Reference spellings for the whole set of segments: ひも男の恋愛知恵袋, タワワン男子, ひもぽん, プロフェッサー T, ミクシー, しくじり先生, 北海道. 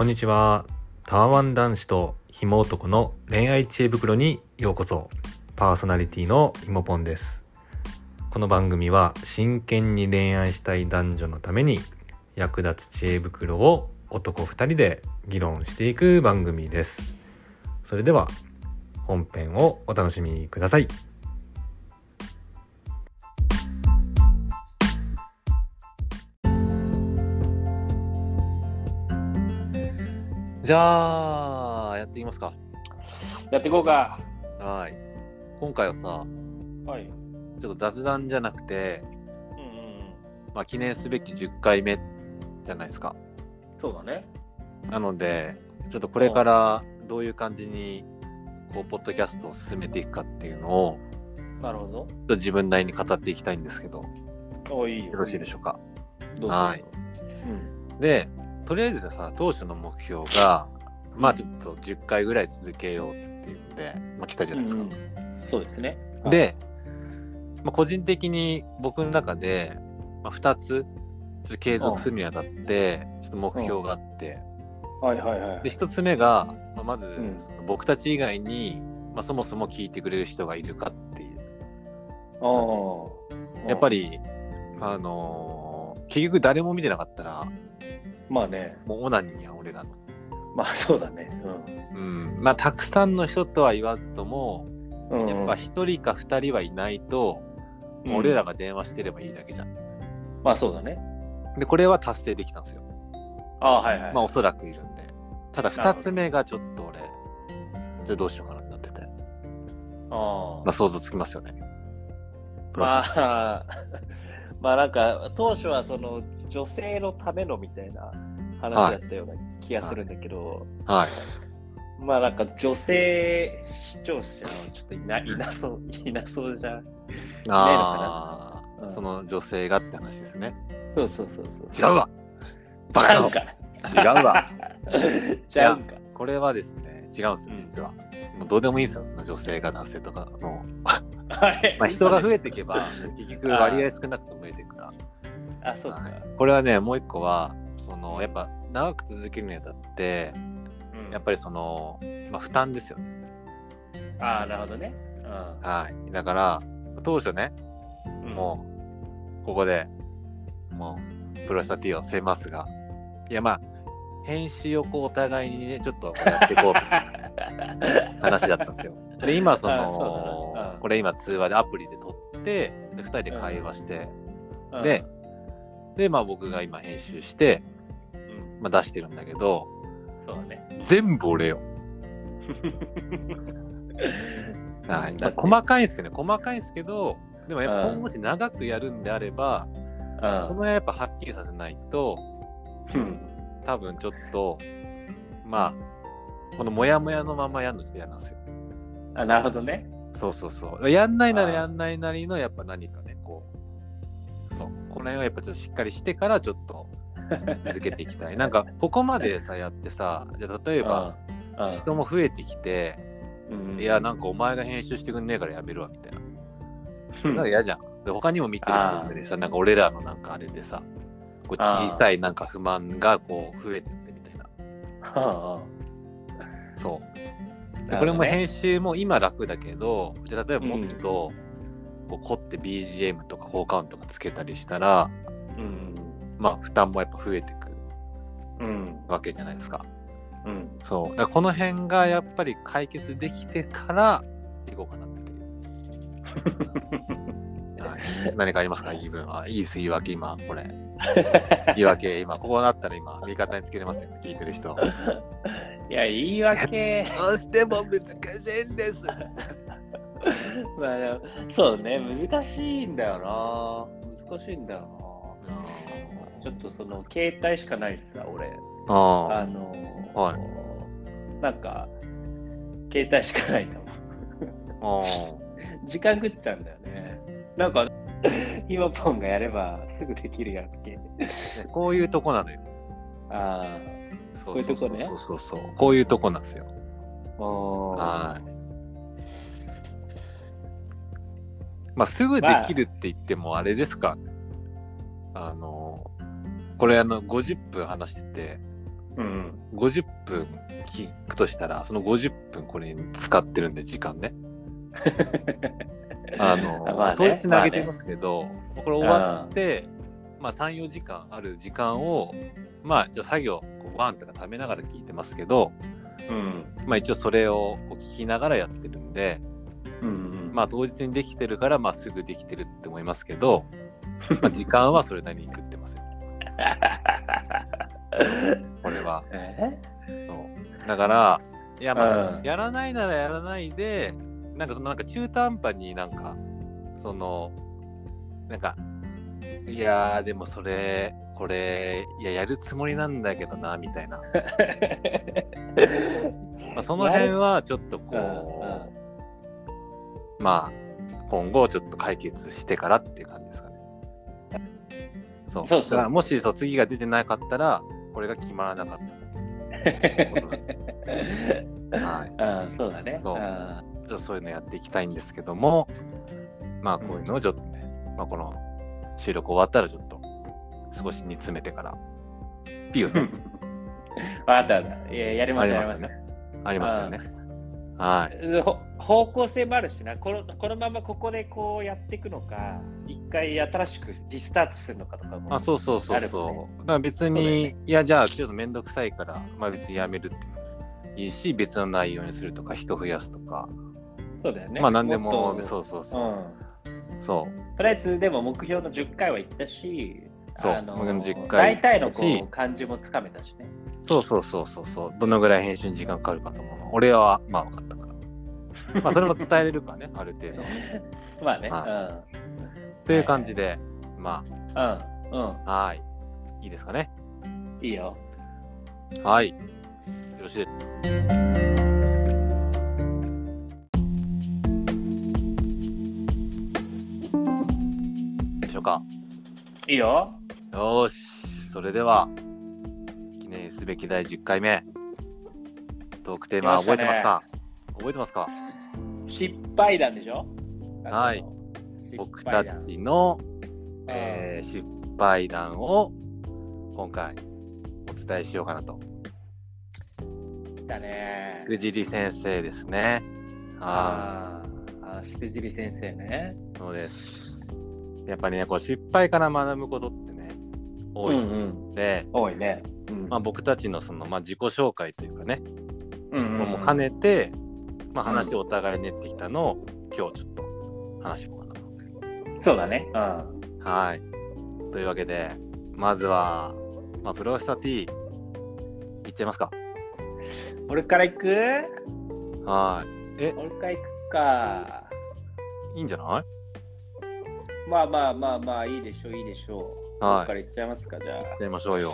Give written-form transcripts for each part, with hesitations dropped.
こんにちは。タワワン男子とひも男の恋愛知恵袋にようこそ。パーソナリティのひもぽんです。この番組は真剣に恋愛したい男女のために役立つ知恵袋を男2人で議論していく番組です。それでは本編をお楽しみください。じゃあやっていきますか。やっていこうか。はい、今回はさ、はい、ちょっと雑談じゃなくて、まあ、記念すべき10回目じゃないですか。そうだね。なのでちょっとこれからどういう感じにこうポッドキャストを進めていくかっていうのを、なるほど、ちょっと自分なりに語っていきたいんですけど、いい よろしいでしょうか。どうぞ。はい、でとりあえずさ、当初の目標がまあちょっと10回ぐらい続けようっていうんで、まあ、来たじゃないですか。そうですね。で、まあ、個人的に僕の中で、まあ、2つ継続するにあたってちょっと目標があって、はいはいはい、で1つ目が、まあ、まずその僕たち以外に、まあ、そもそも聞いてくれる人がいるかっていう、やっぱり、結局誰も見てなかったらまあね、もうオナニーや俺らの。まあそうだね。まあたくさんの人とは言わずとも、やっぱ一人か二人はいないと、俺らが電話してればいいだけじゃん。まあそうだね。でこれは達成できたんですよ。はいはい。まあおそらくいるんで。ただ二つ目がちょっと俺、じゃあどうしようかなってなってて。まあ想像つきますよね。まあなんか当初はその女性のためのみたいな話だったような気がするんだけど、まあなんか女性視聴者はちょっといなそうじゃないのかな。その女性がって話ですね。そう。違うわ。バカの。違うわ。これはですね、違うんですよ実は。もうどうでもいいんですよ、その女性が男性とかの。まあ人が増えていけば結局割合少なくとも増えていくから。そうか。これはね、もう一個はそのやっぱ長く続けるにあたって、やっぱりその、まあ、負担ですよね。なるほどね。はい。だから当初ね、もうここでもうプロスタティをせますが、いやまあ編集をこうお互いにねちょっとやっていこうみたいな話だったんですよ。で今そのこれ今通話でアプリで撮ってで2人で会話して、でまあ僕が今編集して、まあ、出してるんだけど、そうだね、全部俺よ。はい、まあ、細かいんですけどでもやっぱ今後し長くやるんであれば、この辺やっぱはっきりさせないと、多分ちょっとまあこのモヤモヤのままやんのちょっと嫌なんですよ。なるほどね。そうやんないならやんないなりのやっぱ何かねこう。この辺はやっぱちょっとしっかりしてからちょっと続けていきたい。なんかここまでさやってさ、じゃ例えば人も増えてきて、いやなんかお前が編集してくんねえからやめるわみたいな、なんか嫌じゃん。で他にも見てる人でさ、なんか俺らのなんかあれでさ、こう小さいなんか不満がこう増えてってみたいな。そう。でこれも編集も今楽だけど、じゃ例えばもっと、凝って BGM とか効果音とかつけたりしたら、まあ負担もやっぱ増えてくる、わけじゃないですか。そう。だからこの辺がやっぱり解決できてからいこうかなっていう。はい、何かありますか、言い分は。いいです、言い訳今これ。言い訳今ここだったら今味方につけれますよ、聞いてる人。いや言い訳。どうしても難しいんです。まあでもそうね、難しいんだよな。ちょっとその携帯しかないっすな俺。なんか携帯しかないかも。時間食っちゃうんだよね。なんかひもぽんがやればすぐできるやんけ。こういうとこなのよ。そうそうそう。こういうとこなんですよ。はい。まあ、すぐできるって言ってもあれですか、これ50分話してて、うん、50分聞くとしたらその50分これに使ってるんで時間ねまあね、当日投げてますけど、まあね、これ終わって、まあ、3、4時間ある時間を、まあ、じゃあ作業ワンとかためながら聞いてますけど、うんまあ、一応それを聞きながらやってるんで、うんうんまあ、当日にできてるから、まあ、すぐできてるって思いますけどまあ時間はそれなりに食ってますよこれはそうだからいや、まあうん、やらないならやらないでなんかそのなんか中途半端になんかそのなんかいやでもそれこれいややるつもりなんだけどなみたいなまあその辺はちょっとこう、うん、まあ今後ちょっと解決してからっていう感じですかね。そうそうそうそう、もしそう次が出てなかったらこれが決まらなかったっていうことなんではい、うん、そうだね。そう、うん、ちょっとそういうのやっていきたいんですけども、まあこういうのをちょっとね、うんまあ、この収録終わったらちょっと少し煮詰めてからピューわかったわかった。やりますやりますね。ありますよね。はい。方向性もあるしな、このままここでこうやっていくのか、一回新しくリスタートするのかとかもあ、そうそうそうそう。だから別に、ね、いやじゃあちょっとめんどくさいから、まあ別にやめるっていいし、別の内容にするとか、人増やすとか。そうだよね。まあ何でも、そうそうそう、うん。そう。とりあえずでも目標の10回は行ったし、そう大体のこう感じもつかめたしね。そうそうそうそうそう。どのぐらい編集に時間かかるかと思うの。俺はまあ分かったから。まあそれも伝えれるからね、ある程度。まあね、はいうん。という感じで、まあ、うん、うん、はい。いいですかね。いいよ。はい。よろしいです。でしょうか。いいよ。よし。それでは、記念すべき第10回目。トークテーマ、覚えてますか？覚えてますか？失敗談でしょ？はい。僕たちの、失敗談を今回お伝えしようかなと。来たね。しくじり先生ですね。ああ、しくじり先生ね。そうです。やっぱりね、こう失敗から学ぶことってね、多いので、うんうん、多いね。うんまあ、僕たちのその、まあ、自己紹介というかね、うんうんうん、もう兼ねて。まあ、話をお互い練ってきたのを、うん、今日ちょっと話しようかな。そうだね、うん、はい。というわけでまずは、まあ、プロフェッサー T いっちゃいますか。俺から行く？はい。え？俺から行くか。いいんじゃない？まあまあまあまあいいでしょういいでしょう。はい。俺から行っちゃいますか。じゃあ行っちゃいましょうよ。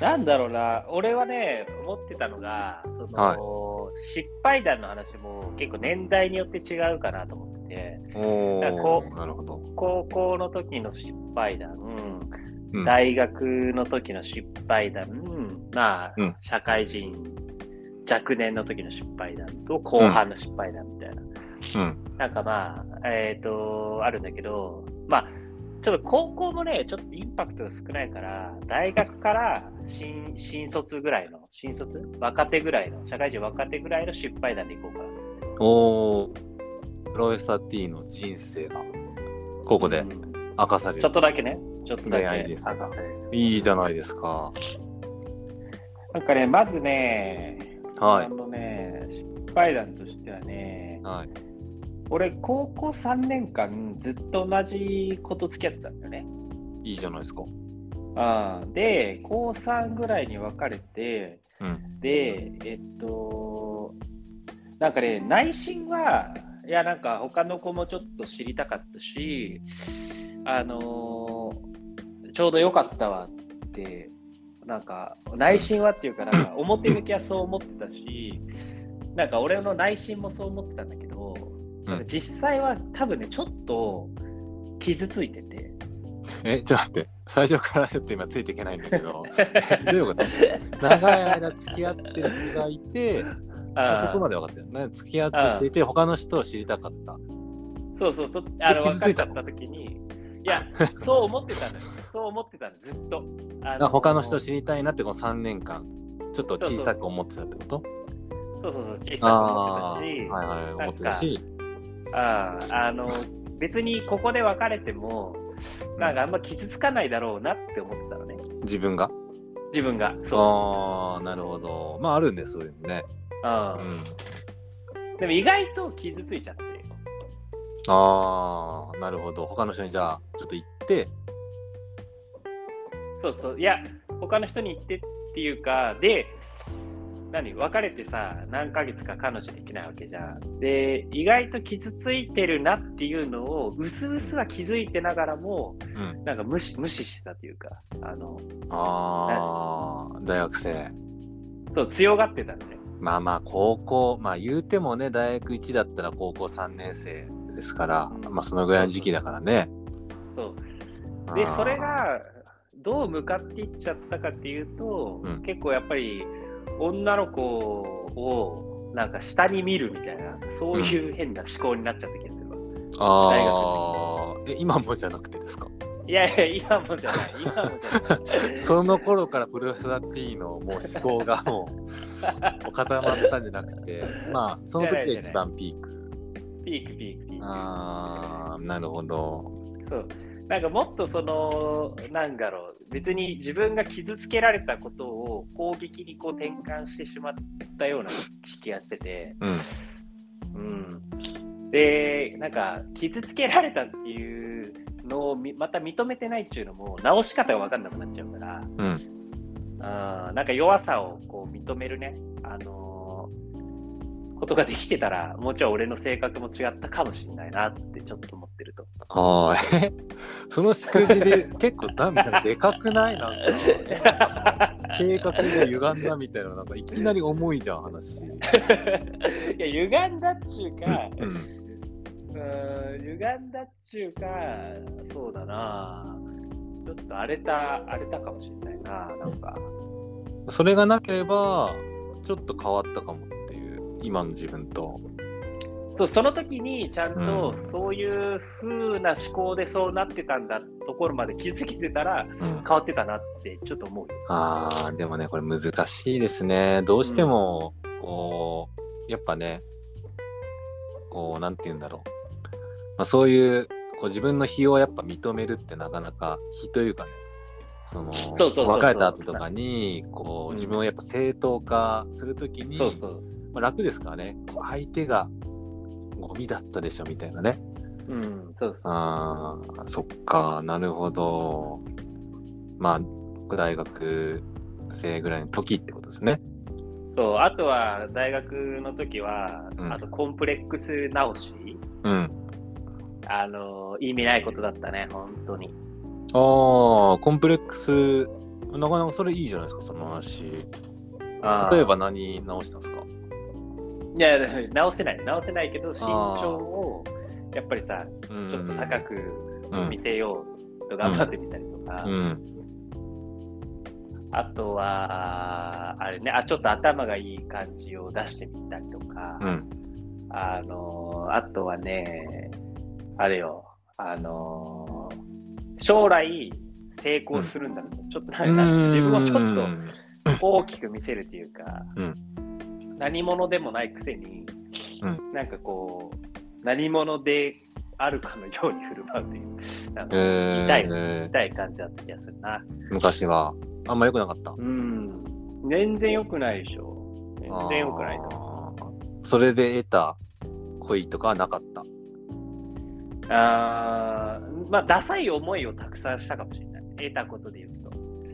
なんだろうな、俺はね思ってたのがその、はい、失敗談の話も結構年代によって違うかなと思ってて、だからなるほど、高校の時の失敗談、うん、大学の時の失敗談、うん、まあ、うん、社会人若年の時の失敗談と後半の失敗談みたいな、うん、なんかまああるんだけど、まあちょっと高校もね、ちょっとインパクトが少ないから、大学から新卒、若手ぐらいの、社会人若手ぐらいの失敗談でいこうかな。おー、プロフェッサー T の人生が、ここで明かされる。うん、ちょっとだけ明かされる。いいじゃないですか。なんかね、まずね、はい、失敗談としてはね、はい俺高校3年間ずっと同じ子と付き合ってたんだよね。いいじゃないですか。あで高3ぐらいに別れて、うん、でなんかね内心はいやなんか他の子もちょっと知りたかったしちょうど良かったわってなんか内心はっていうかなんか表向きはそう思ってたしなんか俺の内心もそう思ってたんだけど。実際は多分ねちょっと傷ついててちょっと待って最初からちょっと今ついていけないんだけどどういうこと長い間付き合ってる人がいてそこまで分かってるね付き合っていて他の人を知りたかったそうそうとあの傷ついたの分かった時にいや、そう思ってたのよ。そう思ってたの、ずっと。他の人を知りたいなってこの3年間、ちょっと小さく思ってたってこと？そうそうそう、小さく思ってたし、はいはい、思ってたし。別にここで別れても、なんかあんま傷つかないだろうなって思ってたのね。自分が？自分が。そう。なるほど。まああるんです、そういうのね。うん、でも意外と傷ついちゃって。ああ、なるほど。他の人にじゃあちょっと言って。そうそう。いや、他の人に言ってっていうか、で、別れてさ、何ヶ月か彼女できないわけじゃん。で、意外と傷ついてるなっていうのをうすうすは気づいてながらも、うん、なんか無視してたというか、大学生。そう、強がってたんで。まあまあ高校、まあ言うてもね、大学1だったら高校3年生ですから、うん、まあそのぐらいの時期だからね。そう。で、それがどう向かっていっちゃったかっていうと、うん、結構やっぱり女の子をなんか下に見るみたいな、そういう変な思考になっちゃった気がするわ。大学生。今もじゃなくてですか？いやいや、今もじゃない。今もじゃない。その頃からプロレスラー P のもう思考がもう固まったんじゃなくて、まあ、その時が一番ピーク。ピーク。ああ、なるほど。そう。なんかもっとその、なんだろう、別に自分が傷つけられたことを攻撃にこう転換してしまったような気がしてて、うん。うん。で、なんか、傷つけられたっていう、のをまた認めてないっていうのも直し方が分かんなくなっちゃうから、なんか弱さをこう認めるね、ことができてたらもうちょい俺の性格も違ったかもしれないなってちょっと思ってると。ああ、そのしくじり結構でかくない？なんか性格が歪んだみたいな、なんかいきなり重いじゃん話。いや歪んだっちゅうか。歪んだっちゅうか、そうだな、ちょっと荒れたかもしれないな、なんか。それがなければ、ちょっと変わったかもっていう、今の自分と。そう、その時にちゃんと、そういう風な思考でそうなってたんだ、ところまで気づけてたら、変わってたなって、ちょっと思う。ああ、でもね、これ難しいですね。どうしても、こう、やっぱね、こう、なんて言うんだろう。まあ、そういう、こう自分の非をやっぱ認めるってなかなか非というかね、その別れた後とかにこう自分をやっぱ正当化するときに、まあ、楽ですからね、相手がゴミだったでしょみたいなね。ああ、そっか、なるほど。まあ大学生ぐらいの時ってことですね。そう、あとは大学の時は、あとコンプレックス直し。意味ないことだったね、本当に。ああ、コンプレックス、なかなかそれいいじゃないですか、その話。例えば何直したんですか？いや、直せないけど、身長をやっぱりさ、ちょっと高く見せようと頑張ってみたりとか、あとはあれね、ちょっと頭がいい感じを出してみたりとか、あとはね、あれよ、将来成功するんだけど、ちょっと自分をちょっと大きく見せるというか、何者でもないくせに、なんかこう何者であるかのように振る舞うという、なんか痛い感じだった気がするな。昔はあんま良くなかった。うん、全然良くないでしょ。全然良くないと。それで得た恋とかはなかった。まあダサい思いをたくさんしたかもしれない、得たことで言う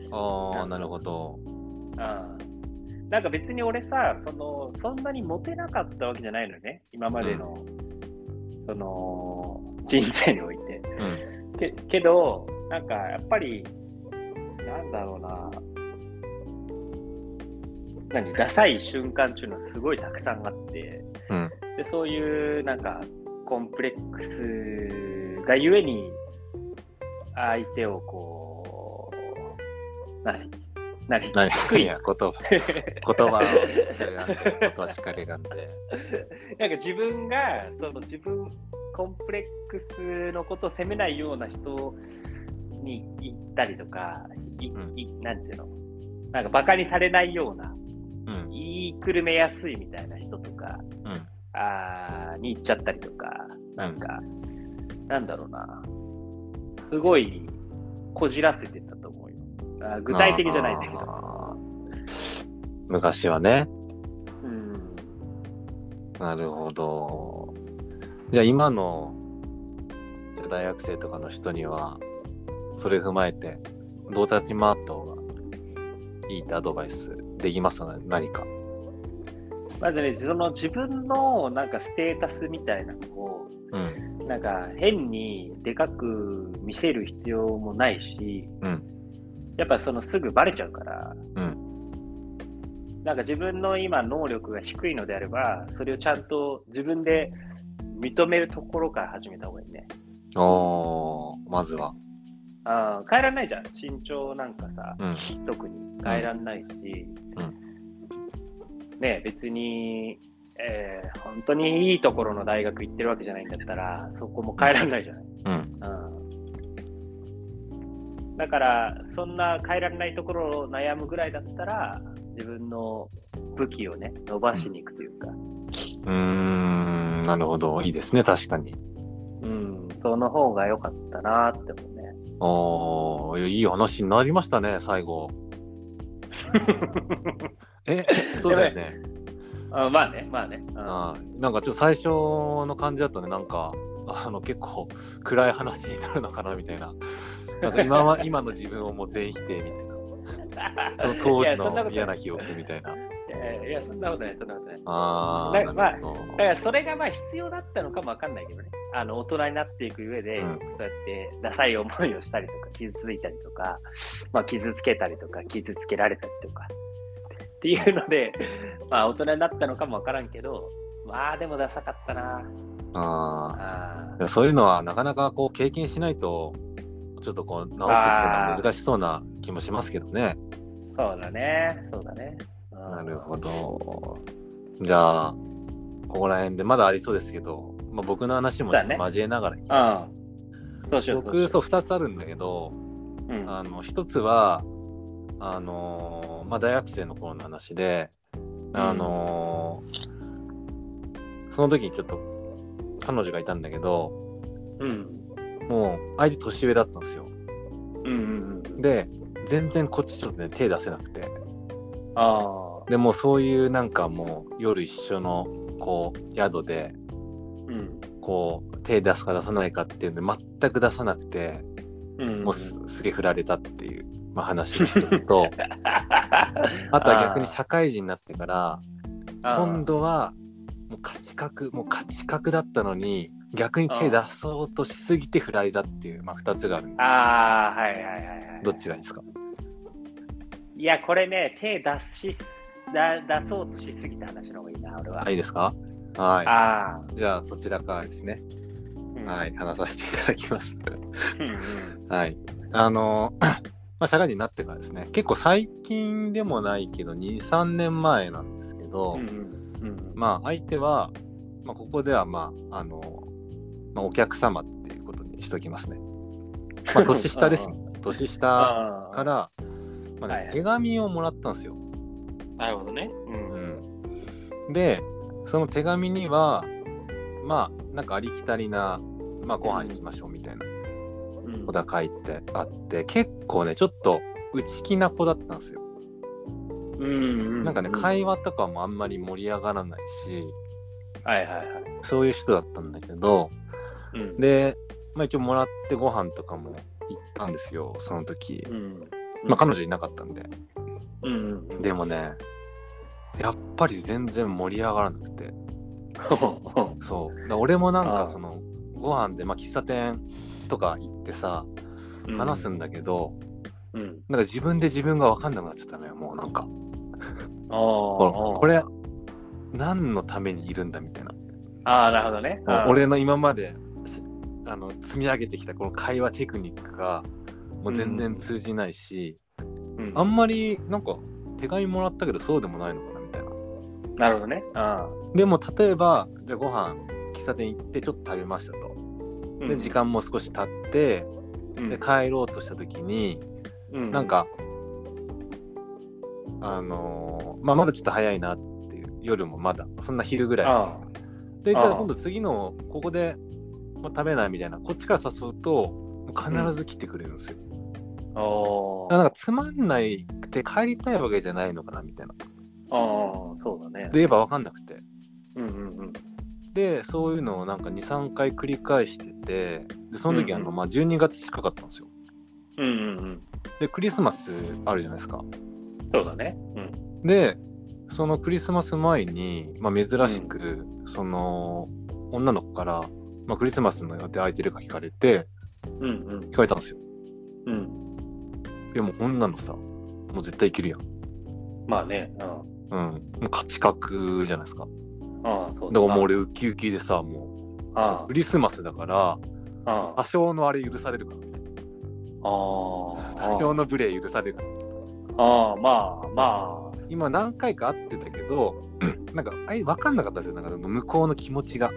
と。ああ、なるほど。なんか別に俺さ、そんなにモテなかったわけじゃないのね、今までの、その人生において、けどなんかやっぱりなんだろうな、ダサい瞬間っていうのはすごいたくさんあって、でそういうなんかコンプレックスがゆえに相手をこう何低いや言葉しかりなんで、なんか自分がその自分コンプレックスのことを責めないような人に行ったりとか、なんていうの、なんかバカにされないような、うん、言いくるめやすいみたいな人とか、うん、に行っちゃったりとか、なんか、うん、なんだろうな、すごいこじらせてたと思うよ。具体的じゃないんだけど。昔はね。なるほど。じゃあ今の大学生とかの人にはそれ踏まえてどう立ち回った方がいいってアドバイスできますか、何か。まずね、その自分のなんかステータスみたいなのを、うん、なんか変にでかく見せる必要もないし、うん、やっぱそのすぐバレちゃうから、うんなんか自分の今能力が低いのであればそれをちゃんと自分で認めるところから始めた方がいいね。おー、まずは変えらんないじゃん、身長なんかさ、うん、特に変えらんないし、うん、ね別に、本当にいいところの大学行ってるわけじゃないんだったらそこも変えらんないじゃない、うんうん、だからそんな変えらんないところを悩むぐらいだったら自分の武器をね伸ばしに行くというか。なるほど、いいですね、確かに。うん、その方が良かったなって思うね。おー、いい話になりましたね、最後。そうだよね。あ、まあね、まあね。なんかちょっと最初の感じだとね、なんか結構暗い話になるのかなみたいな。なんか今の自分をもう全否定みたいな。その当時の嫌な記憶みたいな。いや、そんなことない、そんなことない。だからそれがまあ必要だったのかもわかんないけどね。大人になっていく上で、そうやってダサい思いをしたりとか、傷ついたりとか、まあ、傷つけたりとか、傷つけられたりとかっていうので、まあ大人になったのかもわからんけど、まあでもダサかったな。そういうのはなかなかこう経験しないと。ちょっとこう直すってのは難しそうな気もしますけどね。そうだね、そうだね。なるほど。じゃあここら辺でまだありそうですけど、まあ、僕の話もちょっと交えながら聞きます。そうしよう。僕2つあるんだけど、うん、1つはまあ、大学生の頃の話で、その時にちょっと彼女がいたんだけど、うんもう相手年上だったんですよ、で全然こっちちょっとね手出せなくて、でもうそういうなんかもう夜一緒のこう宿で、こう手出すか出さないかっていうんで全く出さなくて、もうすげえ振られたっていう、まあ、話の一つとあとは逆に社会人になってから今度はもう価値格だったのに逆に手出そうとしすぎてフライだっていう、まあ、2つがあるんで。はいはいはいはい。どっちがいいですか？いや、これね、出そうとしすぎた話の方がいいな、俺は。いいですか？はい。じゃあ、そちらからですね。はい、話させていただきます。はい。まあ、社会人になってからですね、結構最近でもないけど、2、3年前なんですけど、まあ、相手は、まあ、ここでは、まあまあ、お客様っていうことにしときますね。まあ、年下ですね。年下から、まあね、手紙をもらったんですよ。なるほどね。で、その手紙には、まあ、なんかありきたりな、まあ、ご飯行きましょうみたいな子が書いてあって、結構ね、ちょっと内気な子だったんですよ。なんかね、会話とかもあんまり盛り上がらないし、そういう人だったんだけど、で、まあ、一応もらってご飯とかも行ったんですよ、その時。まあ、彼女いなかったんで、でもねやっぱり全然盛り上がらなくてそうだ、俺もなんかそのご飯で、まあ、喫茶店とか行ってさ話すんだけど、なんか自分が分かんなくなっちゃったのよ、もうなんかこれ何のためにいるんだみたいな。なるほどね。俺の今まで積み上げてきたこの会話テクニックがもう全然通じないし、あんまりなんか手紙もらったけどそうでもないのかなみたいな。なるほどね。でも例えばじゃあご飯喫茶店行ってちょっと食べましたと、うん、で時間も少し経って、うん、で帰ろうとした時に、うん、なんかまだちょっと早いなっていう夜もまだそんな昼ぐらいあでじゃあ今度次のここで食べないみたいなこっちから誘うと必ず来てくれるんですよ、うん、なんかつまんないって帰りたいわけじゃないのかなみたいなそうだねで言えば分かんなくて、うんうんうん、でそういうのをなんか 2,3 回繰り返しててでその時うんうんまあ、12月近かったんですよ、うんうんうん、でクリスマスあるじゃないですかそうだね、うん、でそのクリスマス前に、まあ、珍しく、うん、その女の子から、まあ、クリスマスの予定空いてるか聞かれて、うんうん、聞かれたんですよ、うん、いやもう女のさもう絶対いけるやんまあね、うん、うん、もう価値覚じゃないですかああそうだからもう俺ウキウキでさもうああクリスマスだからああ多少のあれ許されるから、ね、ああ多少の無礼許されるからああまあまあ今何回か会ってたけどなんか分かんなかったですよなんか向こうの気持ちが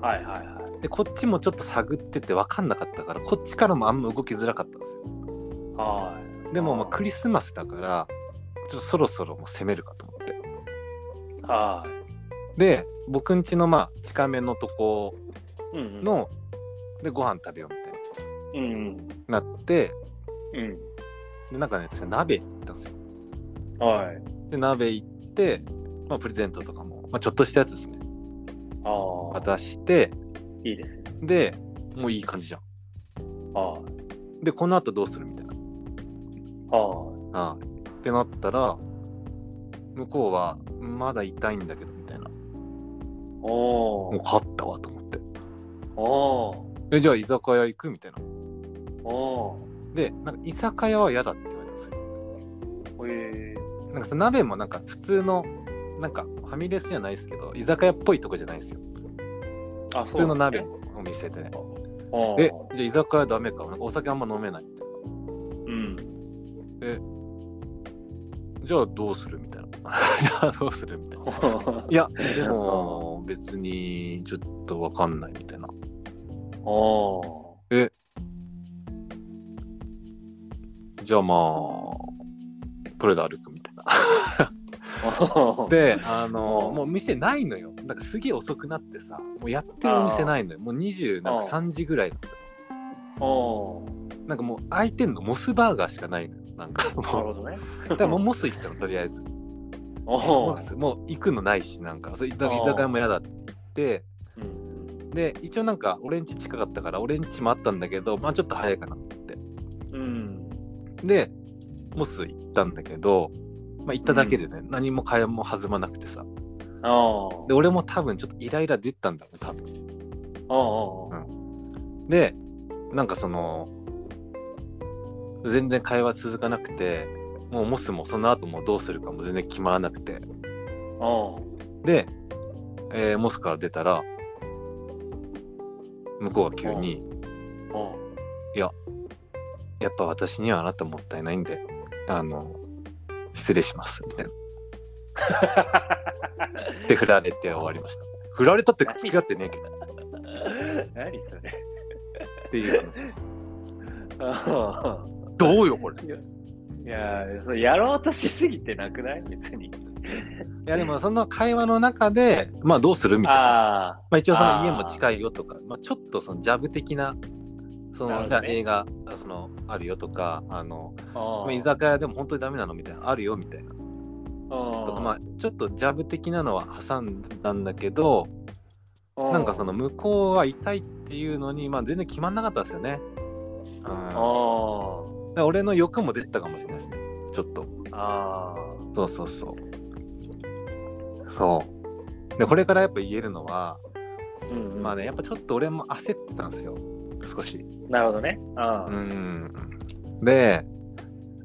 はいはいはいでこっちもちょっと探ってて分かんなかったからこっちからもあんま動きづらかったんですよはいでもまあクリスマスだからちょっとそろそろもう攻めるかと思ってはいで僕ん家のまあ近めのとこの、うんうん、でご飯食べようみたいな、うんうん、なってうんでなんかね、確か鍋行ったんですよ。はい。で、鍋行って、まあ、プレゼントとかも、まあ、ちょっとしたやつですね。ああ。渡して、いいですね。で、もういい感じじゃん。ああ。で、この後どうするみたいな。ああ。ってなったら、向こうは、まだ痛いんだけど、みたいな。おお。もう勝ったわ、と思って。おお。じゃあ、居酒屋行くみたいな。おお。でなんか居酒屋は嫌だって言われたんですよ。なんか鍋もなんか普通のなんかファミレスじゃないですけど居酒屋っぽいとこじゃないですよ。あ、そうですね。普通の鍋のお店でね。でじゃあ居酒屋ダメか。なんかお酒あんま飲めないみたいな。うん。でじゃあどうするみたいな。じゃあどうするみたいな。いやでも別にちょっとわかんないみたいな。え。じゃあまあとりあえず歩くみたいなでもう店ないのよなんかすげえ遅くなってさもうやってるお店ないのよもう23時ぐらいだったなんかもう開いてんのモスバーガーしかないのよなんかもうなるほど、ね、だからもうモス行ったのとりあえずもう行くのないしなんかそれだから居酒屋も嫌だって言って、うん、で一応なんか俺ん家近かったから俺ん家もあったんだけどまあちょっと早いかなってでモス行ったんだけど、まあ、行っただけでね、うん、何も会話も弾まなくてさで俺も多分ちょっとイライラ出たんだね多分うん、でなんかその全然会話続かなくてもうモスもその後もどうするかも全然決まらなくてで、モスから出たら向こうが急にいややっぱ私にはあなたもったいないんで失礼しますみたいなって振られて終わりました振られたって付き合ってねえけど何それっていう話ですどうよこれいやそれやろうとしすぎてなくない別にいやでもその会話の中でまあどうするみたいなまあ、一応その家も近いよとかまあ、ちょっとそのジャブ的なそのね、映画そのあるよとか居酒屋でも本当にダメなのみたいなあるよみたいなとか、まあ、ちょっとジャブ的なのは挟んだんだけどなんかその向こうは痛いっていうのに、まあ、全然決まんなかったですよね、うん、だ俺の欲も出たかもしれないですねちょっとそうそうそうそうでこれからやっぱ言えるのは、うんうん、まあねやっぱちょっと俺も焦ってたんですよ少しなるほどねうんで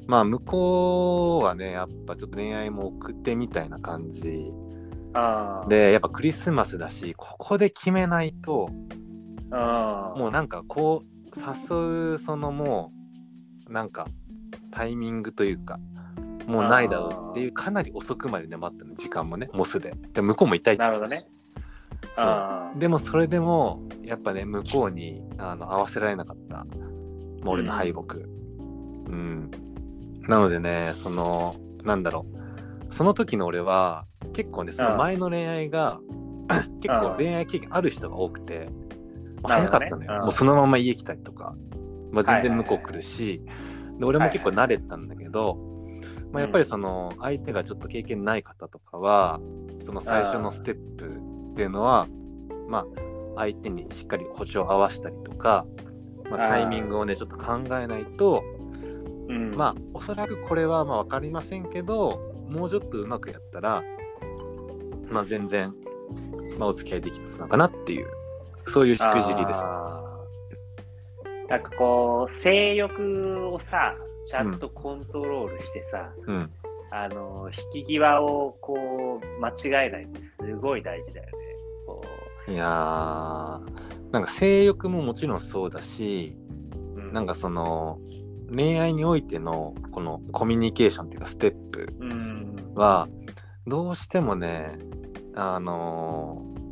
まあ向こうはねやっぱちょっと恋愛も送ってみたいな感じでやっぱクリスマスだしここで決めないともうなんかこう誘うそのもうなんかタイミングというかもうないだろうっていうかなり遅くまでね待ったの時間もねモスで向こうも痛いって言ったしなるほどねそうでもそれでもやっぱね向こうに合わせられなかった俺の敗北、うん、なのでねそのなんだろうその時の俺は結構ねその前の恋愛が結構恋愛経験ある人が多くて早かったのよ、ね、もうそのまま家来たりとか、まあ、全然向こう来るし、はいはいはい、で俺も結構慣れたんだけど、はいはいまあ、やっぱりその相手がちょっと経験ない方とかはその最初のステップっていうのはまあ相手にしっかり歩調を合わせたりとか、まあ、タイミングをねちょっと考えないと、うん、まあおそらくこれはまあ分かりませんけどもうちょっとうまくやったらまあ全然、まあ、お付き合いできたのかなっていうそういうしくじりです。なんかこう性欲をさちゃんとコントロールしてさ、うん、引き際をこう間違えないってすごい大事だよね。こういやなんか性欲ももちろんそうだし、うん、なんかその恋愛においてのこのコミュニケーションっていうかステップはどうしてもね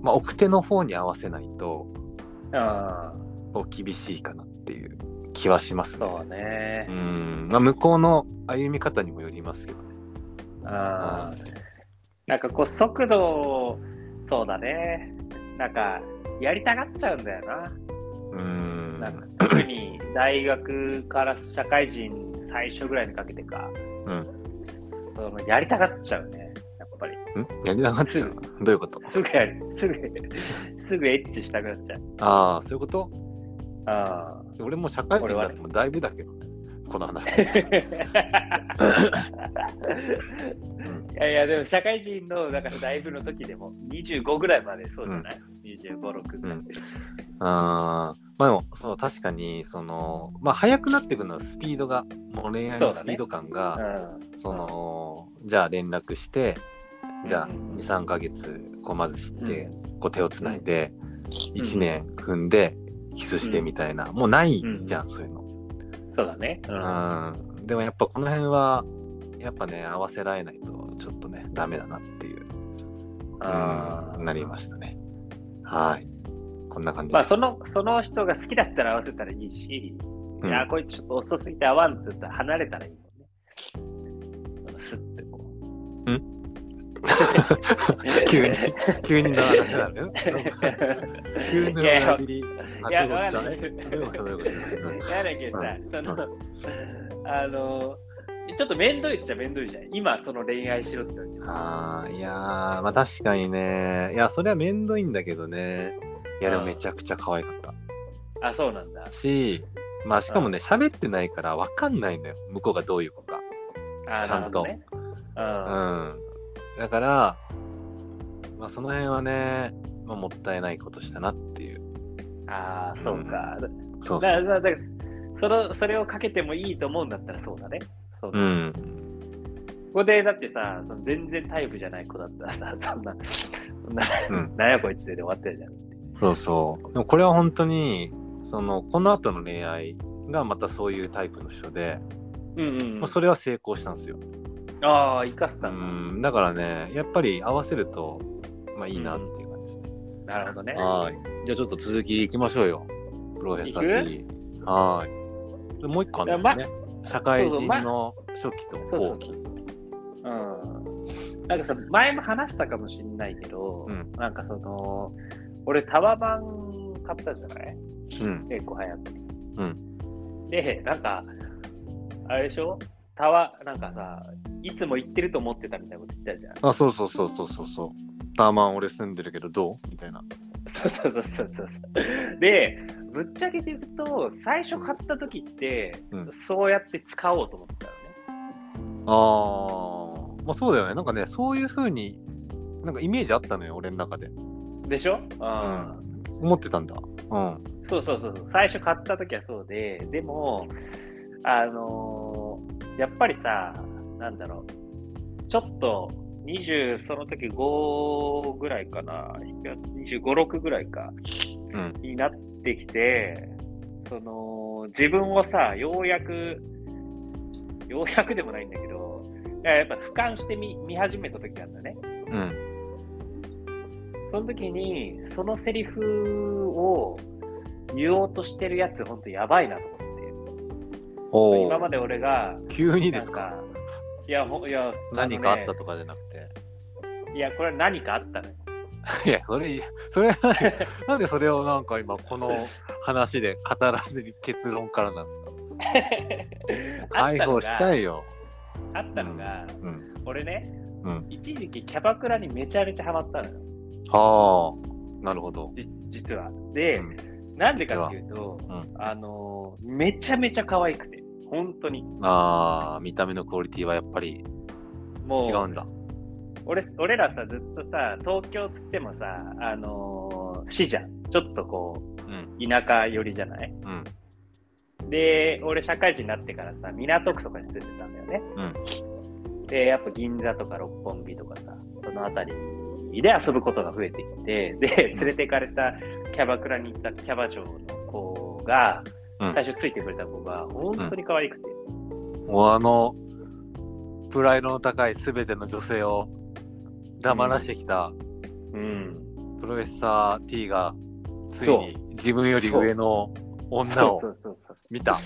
まあ、奥手の方に合わせないと厳しいかなっていう気はしますね。そうねうん、まあ、向こうの歩み方にもよりますけどね。あなんかこう速度そうだねなんかやりたがっちゃうんだよな。なんか特に大学から社会人最初ぐらいにかけてか、うん、やりたがっちゃうねやっぱり。んやりたがっちゃうどういうこと？すぐエッチしたくなっちゃう。ああそういうこと？ああ俺も社会人になってもだいぶだけどねこの話。いやいやでも社会人のだからだいぶの時でも25ぐらいまでそうじゃない？25、6ぐらい。うん、ああまあでもそう確かにそのまあ速くなってくるのはスピードがもう恋愛のスピード感が ねうん、そのじゃあ連絡して。じゃあ 2,3 ヶ月こうまず知って、うん、こう手をつないで、うん、1年踏んでキスしてみたいな、うん、もうないじゃん、うん、そういうの。そうだね、うん、でもやっぱこの辺はやっぱね合わせられないとちょっとねダメだなっていう、うん、なりましたね。はいこんな感じで、まあ、その人が好きだったら合わせたらいいし、うん、いやこいつちょっと遅すぎて合わんって言ったら離れたらいいもんね。スッてこううん急にならなくなる急になりいやわかんないやだけどさそのちょっと面倒いっちゃ面倒いじゃん今その恋愛しろって言われてあーいやーまあ確かにねいやそれは面倒いんだけどねいやでもめちゃくちゃ可愛かったあそうなんだしまあしかもね喋ってないから分かんないのよ向こうがどういう子かちゃんと、ね、うんだから、まあ、その辺はね、まあ、もったいないことしたなっていう。ああ、そうか。うん、そうそう。だからそれをかけてもいいと思うんだったらそうだね。そうだねうん。ここでだってさ、その全然タイプじゃない子だったらさ、そんな、うん、何やこいつで終わってるじゃん。そうそう。でもこれは本当にそのこの後の恋愛がまたそういうタイプの人で、うんうんまあ、それは成功したんですよ。ああ生かしたうんだからねやっぱり合わせるとまあいいなっていう感じですね、うん、なるほどねはいじゃあちょっと続きいきましょうよプロフェッサー T はいもう一個あるんだよね、ま、社会人の初期と後期うんなんかさ前も話したかもしれないけど、うん、なんかその俺タワマン買ったじゃない、うん、結構早く、うん、でなんかあれでしょなんかさいつも行ってると思ってたみたいなこと言ったじゃん。あ、そう。タワマン俺住んでるけどどうみたいな。そう。で、ぶっちゃけて言うと最初買った時って、うん、そうやって使おうと思ったよね。ああ、まあそうだよね。なんかねそういう風になんかイメージあったのよ俺の中で。でしょ？あー、うん、思ってたんだ。うん。そう。最初買った時はそうで、でもやっぱりさ、なんだろう、ちょっと20その時5ぐらいかな、25、6ぐらいか、うん、になってきて、その自分をさ、ようやくでもないんだけど、やっぱ俯瞰して見始めた時なんだね。うん。その時にそのセリフを言おうとしてるやつ本当やばいなと思って。今まで俺が急にですか？いや何かあったとかじゃなくて、いやこれ何かあったのよ。いやそれなんでそれをなんか今この話で語らずに結論からなんですか？解放しちゃえよ。あったのが、うん、俺ね、うん、一時期キャバクラにめちゃめちゃハマったのよ。はあ、なるほど。実はで、うん、なんでかっていうと、うん、めちゃめちゃ可愛くて本当に。ああ、見た目のクオリティはやっぱり違うんだ。俺らさずっとさ東京つってもさ市じゃん。ちょっとこう、うん、田舎寄りじゃない、うん、で俺社会人になってからさ港区とかに住んでたんだよね、うん、でやっぱ銀座とか六本木とかさその辺りで遊ぶことが増えてきて、で連れて行かれたキャバクラに行ったキャバ嬢の子が、うん、最初ついてくれた子が本当に可愛くて、うん、プライドの高い全ての女性を黙らしてきた、うん、プロフェッサー T がついに自分より上の女を見た。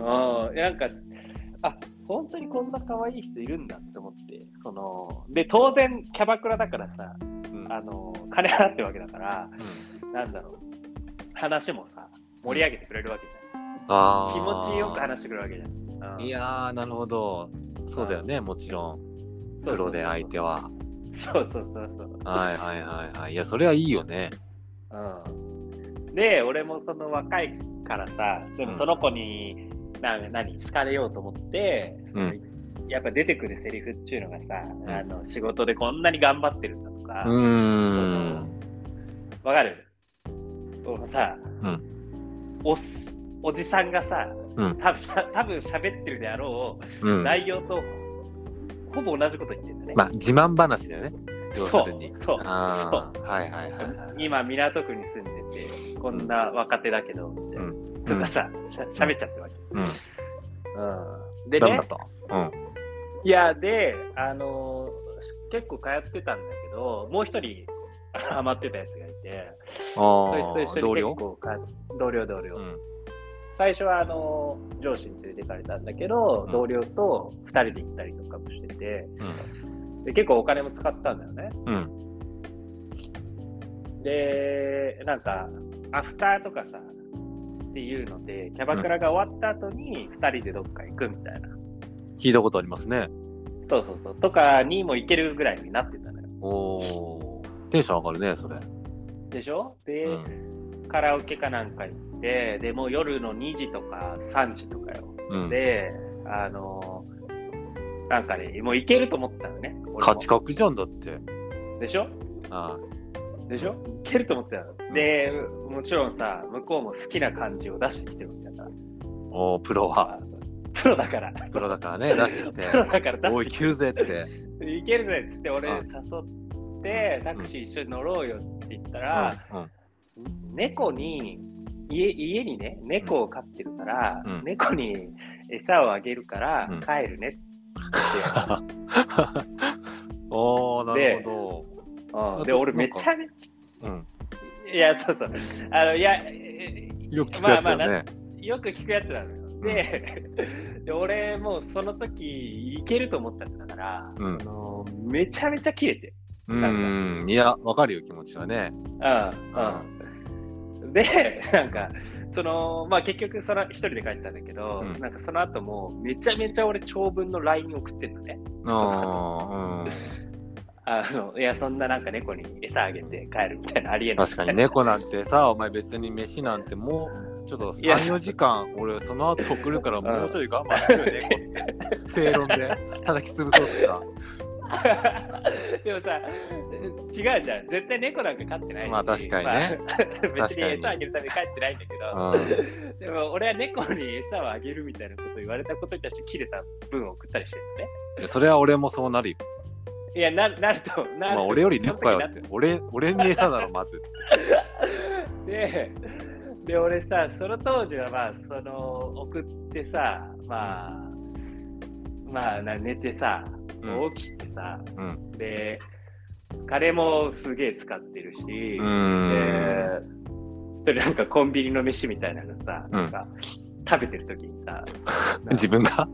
ああ、なんか本当にこんな可愛い人いるんだって思って、で当然キャバクラだからさ、うん、金払ってるわけだから、うん、なんだろう話もさ盛り上げてくれるわけじゃん。気持ちよく話してくれるわけじゃん。いやーなるほど、そうだよね、もちろん。プロで相手はそうはいはいはいはい。いやそれはいいよね。うんで俺もその若いからさでもその子に、うん、好かれようと思って、うん、やっぱ出てくるセリフっていうのがさ、うん、仕事でこんなに頑張ってるんだとか、わかる？さ、うん、おじさんがさ、うん、多分喋ってるであろう、うん、内容とほぼ同じこと言ってるんだね。まあ自慢話だよね。そう。はいはいはい。今港区に住んでてこんな若手だけど、うん、とかさ、うん、喋っちゃってるわけ。うん。でね。うん。いやで結構通ってたんだけどもう一人ハマってたやつがいて、そいつと一緒に結構同僚。うん、最初は上司に連れてかれたんだけど、うん、同僚と2人で行ったりとかもしてて、うん、で結構お金も使ったんだよね、うん、でなんかアフターとかさっていうのでキャバクラが終わった後に2人でどっか行くみたいな、うん、聞いたことありますね。そうとかにも行けるぐらいになってたのよ。おー、テンション上がるねそれ。でしょ？で、うん、カラオケかなんか行ってでもう夜の2時とか3時とかよ、うん、でなんかねもう行けると思ったのね。価値格じゃんだってでしょ。ああでしょ、行けると思ったの、うん、でもちろんさ向こうも好きな感じを出してきてるみたいな。おー、プロだからね出してきてプロだから出してきておい行けるぜって行けるぜっつって俺誘って、うん、タクシー一緒に乗ろうよって言ったら、うんうん、家にね猫を飼ってるから、うん、猫に餌をあげるから、うん、帰るねっておーなるほど。で俺めちゃめちゃ、うん、いやそういやよく聞くやつだね、よく聞くやつなのよ。で俺もうその時行けると思ったんだから、うん、めちゃめちゃキレてなんかいやわかるよ気持ちはね。でなんか結局一人で帰ったんだけど、うん、なんかその後もめちゃめちゃ俺長文の LINE 送ってんのね。いやそんななんか猫に餌あげて帰るみたいなありえない。確かに猫なんてさお前別に飯なんてもうちょっと 3,4 時間俺その後送るからもうちょい我慢するよ猫って正論で叩き潰そうってさでもさ違うじゃん絶対猫なんか飼ってないし、まあ確かにね、まあ、別に餌あげるために飼ってないんだけど、うん、でも俺は猫に餌をあげるみたいなこと言われたことに対して切れた分を送ったりしてるね。それは俺もそうなるよ。いやなると、まあ、俺より猫かよって俺に餌だろまずで俺さその当時はまあ送ってさまあ寝てさ起きてさ、うん、で彼もすげえ使ってるし、一人なんかコンビニの飯みたいなのさ、なんか食べてる時にさ、自分が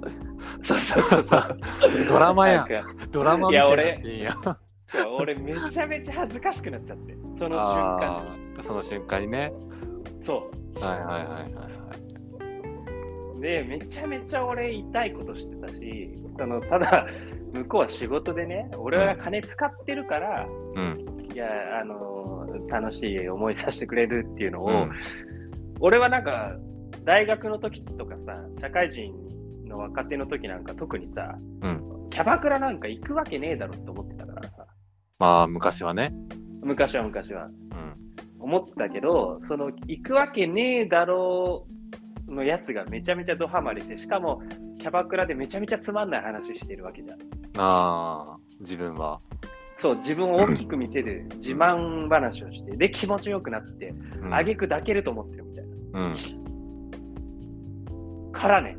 そうそうそうそうドラマやん、ドラマみたいなシーンや。俺めちゃめちゃ恥ずかしくなっちゃってその瞬間に、その瞬間にね、そうはいはいはいはい。でめちゃめちゃ俺痛いことしてたし、そのただ向こうは仕事でね、俺は金使ってるから、うん、いや楽しい思いさせてくれるっていうのを、うん、俺はなんか大学の時とかさ、社会人の若手の時なんか特にさ、うん、キャバクラなんか行くわけねえだろって思ってたからさ、まあ昔はね、昔は、うん、思ってたけど、その行くわけねえだろのやつがめちゃめちゃドハマりして、しかもキャバクラでめちゃめちゃつまんない話してるわけじゃん。ああ、自分はそう、自分を大きく見せる自慢話をして、で気持ちよくなって、うん、挙句抱けると思ってるみたいな、うん、からね、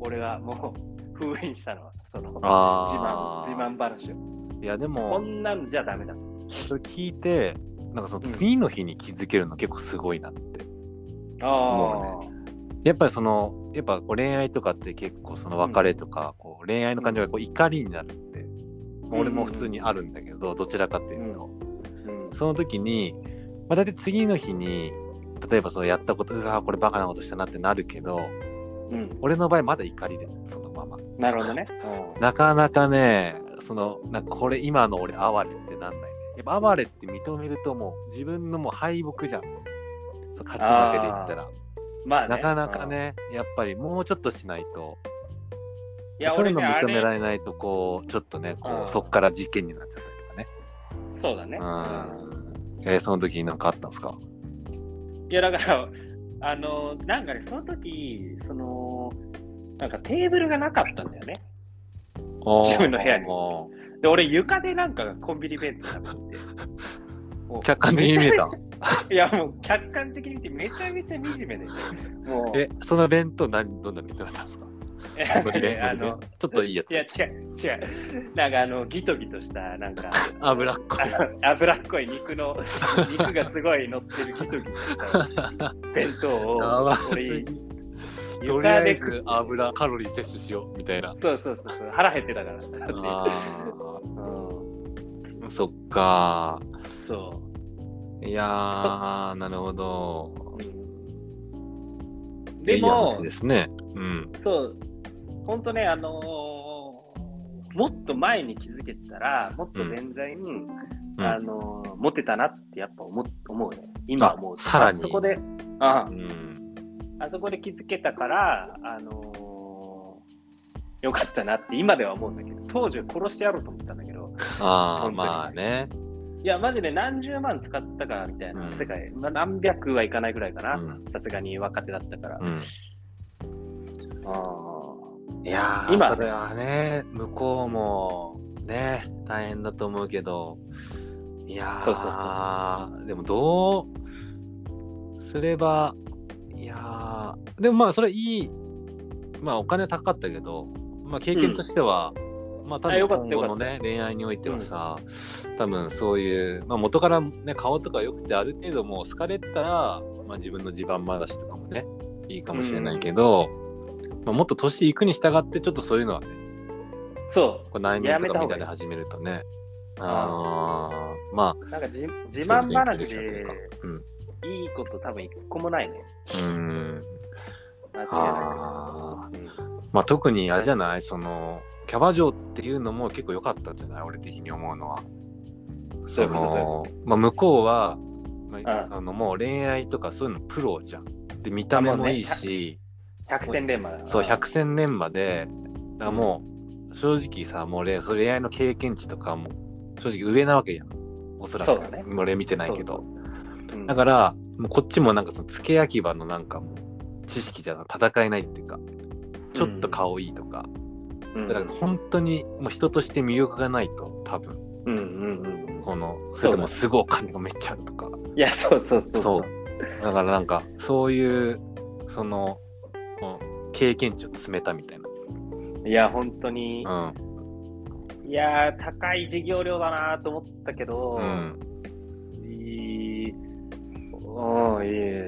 俺はもう封印したのはその自慢話を。いやでもこんなんじゃダメだ。それ聞いてなんかその次の日に気づけるの結構すごいなって思うね。やっぱりそのやっぱこう恋愛とかって結構その別れとか、こう恋愛の感情がこう怒りになるって、うん、俺も普通にあるんだけど、どちらかっていうと、うんうん、その時にまあだいたい次の日に例えばそのやったこと、うわこれバカなことしたなってなるけど、うん、俺の場合まだ怒りでそのまま。なるほどね。なかなかね、そのなんかこれ今の俺哀れってなんないね。やっぱ哀れって認めるともう自分のもう敗北じゃん。その勝ち負けで言ったら。まあね、なかなかね、やっぱりもうちょっとしないと、いやそういうの認められないとこうちょっとね、こうそっから事件になっちゃったりとかね。そうだね。うん、その時に何かあったんですか？いやだからなんかね、その時そのなんかテーブルがなかったんだよね。自分の部屋に。で俺床でなんかコンビニ弁当食べて。客観的に見えた。いやもう客観的に見てめちゃめちゃ惨めで、ね、もうその弁当どんな弁当だったんですか？ちょっといいやつ。いや違う。なんかギトギトしたなんか脂っこい肉がすごい乗ってるギトギトした弁当をとりあえず油カロリー摂取しようみたいな。そう腹減ってたから。そっか。そう。いやー、なるほど。うん、でもいい話ですね。うん。そう。本当ね、もっと前に気づけたら、もっと全然、うん、モテたなってやっぱ思うね。今思う。さらに。そこで、あそこで気づけたから、よかったなって今では思うんだけど、当時は殺してやろうと思ったんだけど。ああ、まあね。いやマジで何十万使ったかみたいな世界、まあ、何百はいかないぐらいかな、さすがに若手だったから、いや今それはね向こうもね大変だと思うけど、いやそうでもどうすれば、いやでもまあそれいい、まあお金高かったけど、まあ、経験としては、まあ多分今後のね恋愛においてはさ、多分そういう、まあ、元からね顔とか良くてある程度もう好かれたら、まあ、自分の地盤話とかもねいいかもしれないけど、まあ、もっと年いくに従ってちょっとそういうのはね、そう内面とかみたいで始めるとね、まあなんか自慢話でいいこと多分一個もないね。まあ特にあれじゃない、そのキャバ嬢っていうのも結構良かったんじゃない、俺的に思うのは。そのまあ向こうは、まあ、もう恋愛とかそういうのプロじゃん。で見た目もいいし、ね、百戦錬磨で、だからもう正直さ、もう恋愛の経験値とかも正直上なわけじゃん、おそらく、ね、俺見てないけど、だからもうこっちもなんかその付け焼き場のなんかもう知識じゃ戦えないっていうか、ちょっと顔いいとか、だから本当にもう人として魅力がないと多分、このそれでもすごいお金がめっちゃあるとか、いやそうだからなんかそういうその経験値を詰めたみたいな。いや本当に、いやー高い授業料だなと思ったけど、うん、いい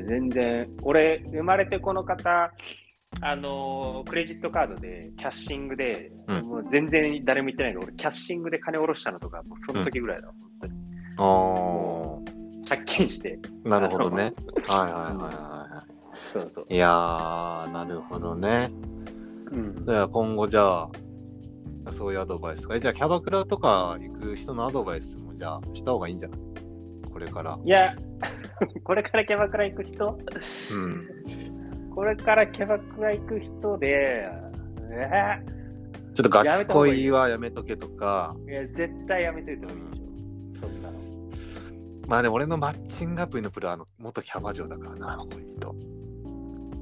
全然俺生まれてこの方クレジットカードでキャッシングで、うん、もう全然誰も言ってないけど俺キャッシングで金下ろしたのとかもうその時ぐらいだ、うん、本当に借金して。なるほどねはいはいはいはいそうそういやーなるほどね、うん、じゃあ今後じゃあそういうアドバイスとかじゃあキャバクラとか行く人のアドバイスもじゃあした方がいいんじゃないこれから。いやこれからキャバクラ行く人うんこれからキャバクラ行く人でちょっとガチ恋はやめとけとかいや絶対やめといてもいいでしょ、うん、そんなのまあでも俺のマッチングアプリのプロは元キャバ嬢だからなこういう人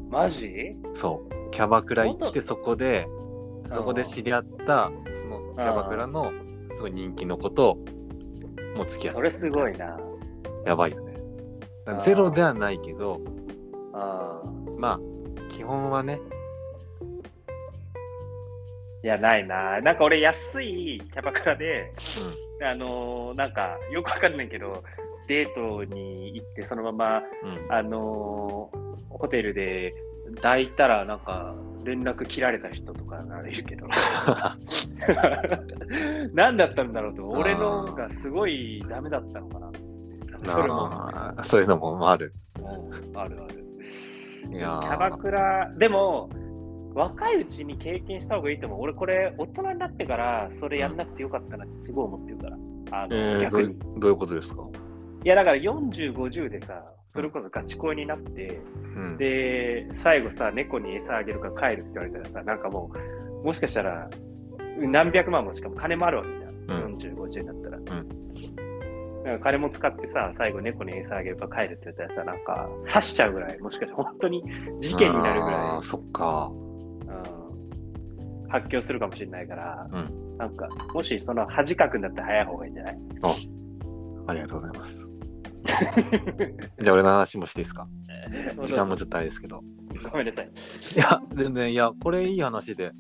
マジ？そうキャバクラ行ってそこで知り合ったそのキャバクラのすごい人気の子ともう付き合ってそれすごいなやばいよね。ゼロではないけどまあ基本はねいやないな。なんか俺安いキャバクラで、うん、なんかよくわかんないけどデートに行ってそのまま、うん、ホテルで抱いたらなんか連絡切られた人とかいるけど何だったんだろうと俺のがすごいダメだったのかなそういうのもある、うん、あるあるいやキャバクラでも若いうちに経験した方がいいと思う。俺これ大人になってからそれやんなくてよかったなってすごい思ってるから、逆にどういうことですか。いやだから40、50でさそれこそガチ恋になって、うん、で最後さ猫に餌あげるから帰るって言われたらさなんかもうもしかしたら何百万もしかも金もあるわけじゃん、うん、40、50になったら、うん、なんか金も使ってさ最後猫に餌あげるから帰るって言ったらさなんか刺しちゃうぐらいもしかしたら本当に事件になるぐらいあそっか、うん、発狂するかもしれないから、うん、なんかもしその恥かくんだったら早い方がいいんじゃない。ありがとうございますじゃあ俺の話もしていいですか時間もちょっとあれですけどごめんなさい。いや全然いやこれいい話で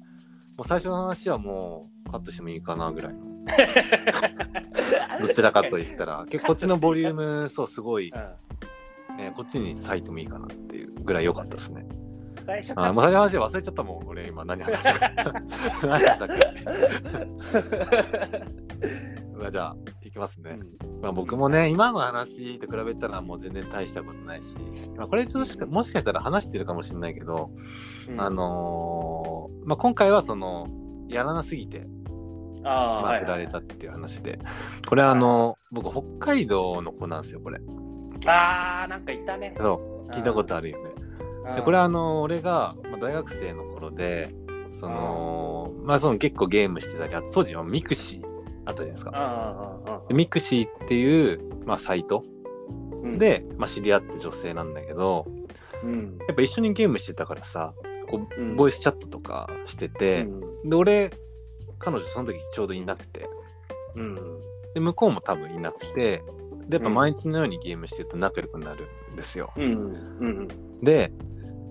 もう最初の話はもうカットしてもいいかなぐらいのどちらかといったら結構こっちのボリュームそうすごい、うんこっちに割いてもいいかなっていうぐらい良かったですね。最初の話忘れちゃったもん俺今何話したか何話したっけじゃあいきますね、うんまあ、僕もね今の話と比べたらもう全然大したことないし、まあ、これちょっともしかしたら話してるかもしれないけど、うんまあ、今回はそのやらなすぎてまあ振られたっていう話で、はいはい、これ僕北海道の子なんですよこれ。あーなんかいたねそう聞いたことあるよね。でこれ俺が大学生の頃でまあその結構ゲームしてたりあと当時はミクシーあったじゃないですか。ミクシーっていう、まあ、サイトで、うんまあ、知り合った女性なんだけど、うん、やっぱ一緒にゲームしてたからさこう、うん、ボイスチャットとかしてて、うん、で俺彼女その時ちょうどいなくて、うん、で向こうも多分いなくてでやっぱ毎日のようにゲームしてると仲良くなるんですよ、うんうんうん、で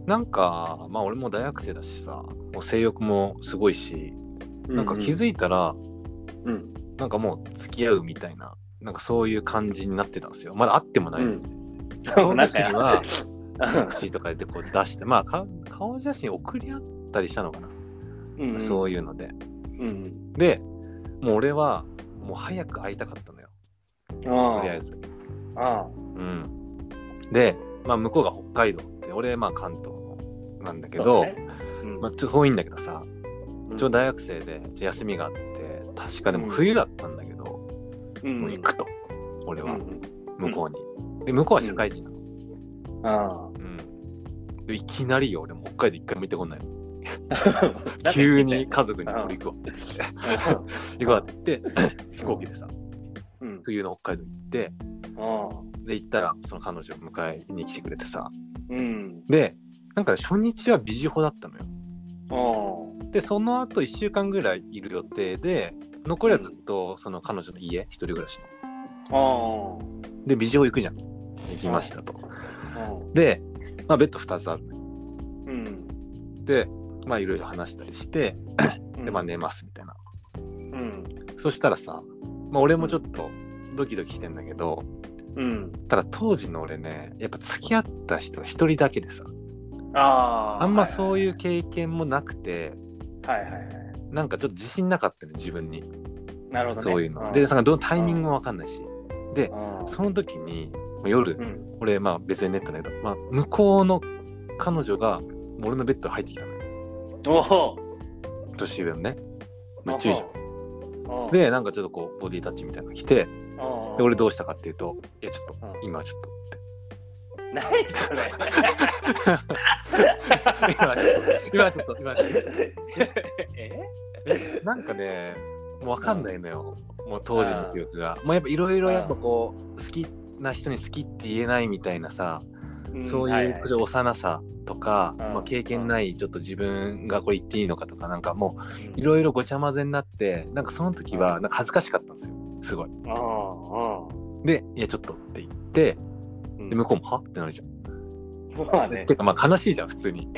なんかまあ俺も大学生だしさもう性欲もすごいしなんか気づいたら、うんうんなんかもう付き合うみたいななんかそういう感じになってたんですよ。まだ会ってもないのに、うん、顔写真はタクシーとかでこう出してまあ顔写真送り合ったりしたのかな、うんうん、そういうので、うんうん、でもう俺はもう早く会いたかったのよとりあえずあ、うん、で、まあ、向こうが北海道で俺まあ関東なんだけど、ねうんまあ、ちょっと遠いんだけどさ、うん、ちょうど大学生で休みがあって確かでも冬だったんだけど、うん、もう行くと俺は、うん、向こうにで向こうは社会人なの、うん、ああ、うん、でいきなりよ俺も北海道一回も行ってこんない急に家族に俺行くわ行くわって言って飛行機でさ、うん、冬の北海道行って、うん、で行ったらその彼女を迎えに来てくれてさ、うん、でなんか初日はビジホだったのよ、うんでその後1週間ぐらいいる予定で残りはずっとその彼女の家、うん、一人暮らしので美女行くじゃん行きましたとで、まあ、ベッド2つある、うん、でまあいろいろ話したりして、うん、でまあ寝ますみたいな、うん、そしたらさ、まあ、俺もちょっとドキドキしてんだけど、うん、ただ当時の俺ね、やっぱ付き合った人が一人だけでさ、あんまそういう経験もなくて、はいはいはい、なんかちょっと自信なかったね自分に。なるほどね。そういうの、うん、でなんかどのタイミングも分かんないし、うん、で、うん、その時に夜、うん、俺まあ別に寝たんだけど、まあ、向こうの彼女が俺のベッド入ってきたのよ。おお。年上のね、めっちゃいいじゃん。でなんかちょっとこうボディタッチみたいなの来て、で俺どうしたかっていうと、いやちょっと、うん、今ちょっとって。何それ今ちょっとなんかね、もう分かんないのよ、もう当時の記憶が。もうやっぱいろいろやっぱこう好きな人に好きって言えないみたいなさ、そういう幼さとか、まあ、経験ないちょっと自分がこれ言っていいのかとか、なんかもういろいろごちゃ混ぜになって、なんかその時はなんか恥ずかしかったんですよ、すごい。でいやちょっとって言って、で向こうもはってなるじゃん。まあね。てかまあ悲しいじゃん普通に。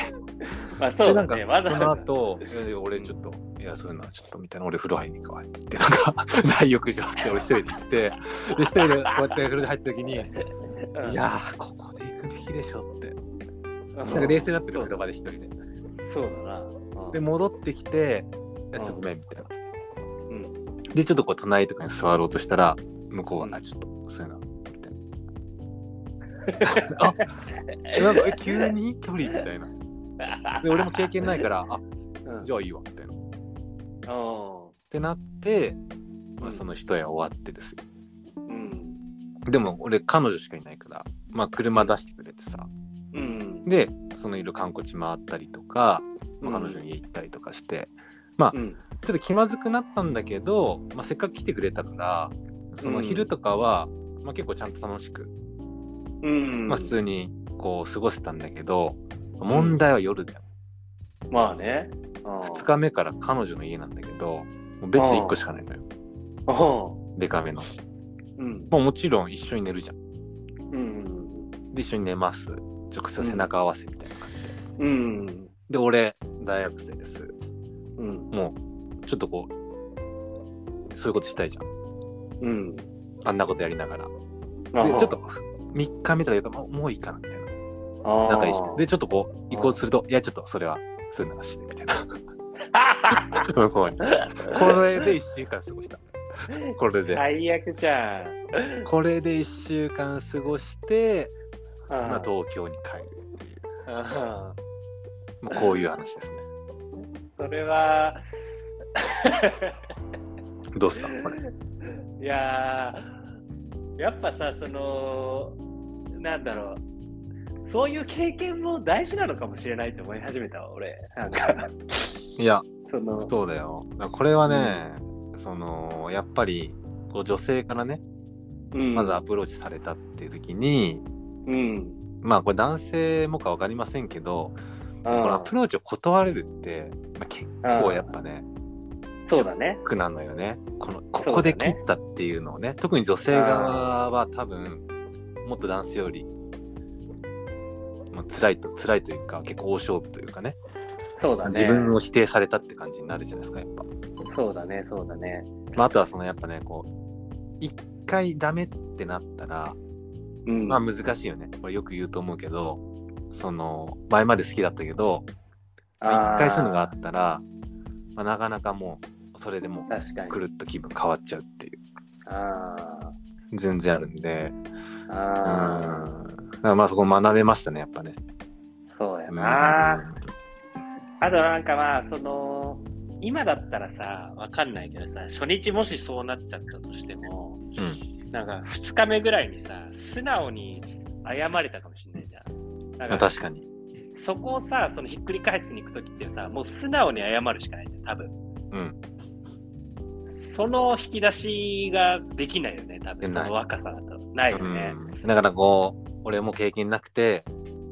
まあそうだね。わざわざ。その後俺ちょっと、いやそういうのはちょっとみたいな、俺風呂入りに行くわって言ってなんか大浴場って俺一人で行って、で一人でこうやって風呂に入った時に、いやーここで行くべきでしょって。なんか冷静になってる風呂場で一人で。そうだな。で戻ってきて、いやちょっとごめんみたいな。うん。でちょっとこう隣とかに座ろうとしたら、向こうはなちょっとそういうの。あ、なんか急に距離みたいな。で俺も経験ないから、あ、うん、じゃあいいわみたいな。ってなって、まあ、その一夜終わってですよ。うん、でも俺彼女しかいないから、まあ車出してくれてさ。うん、でそのいる観光地回ったりとか、まあ、彼女の家行ったりとかして、うん、まあ、うん、ちょっと気まずくなったんだけど、まあ、せっかく来てくれたから、その昼とかは、まあ、結構ちゃんと楽しく。うん、まあ普通にこう過ごせたんだけど、問題は夜だよ、うん、まあね。2日目から彼女の家なんだけど、もうベッド1個しかないのよ、でかめの、うん、まあ、もちろん一緒に寝るじゃん、うん、で一緒に寝ます、直接背中合わせみたいな感じで、うん、で俺大学生です、うん、もうちょっとこうそういうことしたいじゃん、うん、あんなことやりながらでちょっと3日目とか言うから、もういいかなみたいな。仲いいし。で、ちょっとこう、移行すると、いや、ちょっとそれは、そういうのなしで、みたいな。向こうに。これで1週間過ごした。これで。最悪じゃん。これで1週間過ごして、まあ、東京に帰るっていう。まあ、こういう話ですね。それは、どうすかこれ。いやー。やっぱさ、そのなんだろう、そういう経験も大事なのかもしれないって思い始めた俺なんか。いや、そうだよ。これはね、うん、そのやっぱりこう女性からね、うん、まずアプローチされたっていう時に、うん、まあこれ男性もか分かりませんけど、このアプローチを断れるって、まあ、結構やっぱね。そうだね。なのよね。ここで切ったっていうのをね、特に女性側は多分もっと男性より、まあ、辛いというか、結構大勝負というかね。そうだね。自分を否定されたって感じになるじゃないですか、やっぱ。そうだね、そうだね。まあ、あとはそのやっぱね、こう一回ダメってなったら、うん、まあ難しいよね。これよく言うと思うけど、その前まで好きだったけど、一回そういうのがあったら、まあ、なかなかもう。それでもくるっと気分変わっちゃうっていう、あ全然あるんで、あだからまあそこ学べましたねやっぱね。そうやな、あとなんかまあその今だったらさわかんないけどさ、初日もしそうなっちゃったとしても、うん、なんか2日目ぐらいにさ素直に謝れたかもしれないじゃん。だから確かにそこをさ、そのひっくり返しに行くときってさ、もう素直に謝るしかないじゃん多分。うん、その引き出しができないよね、多分その若さだとないよね。だからこう俺も経験なくて、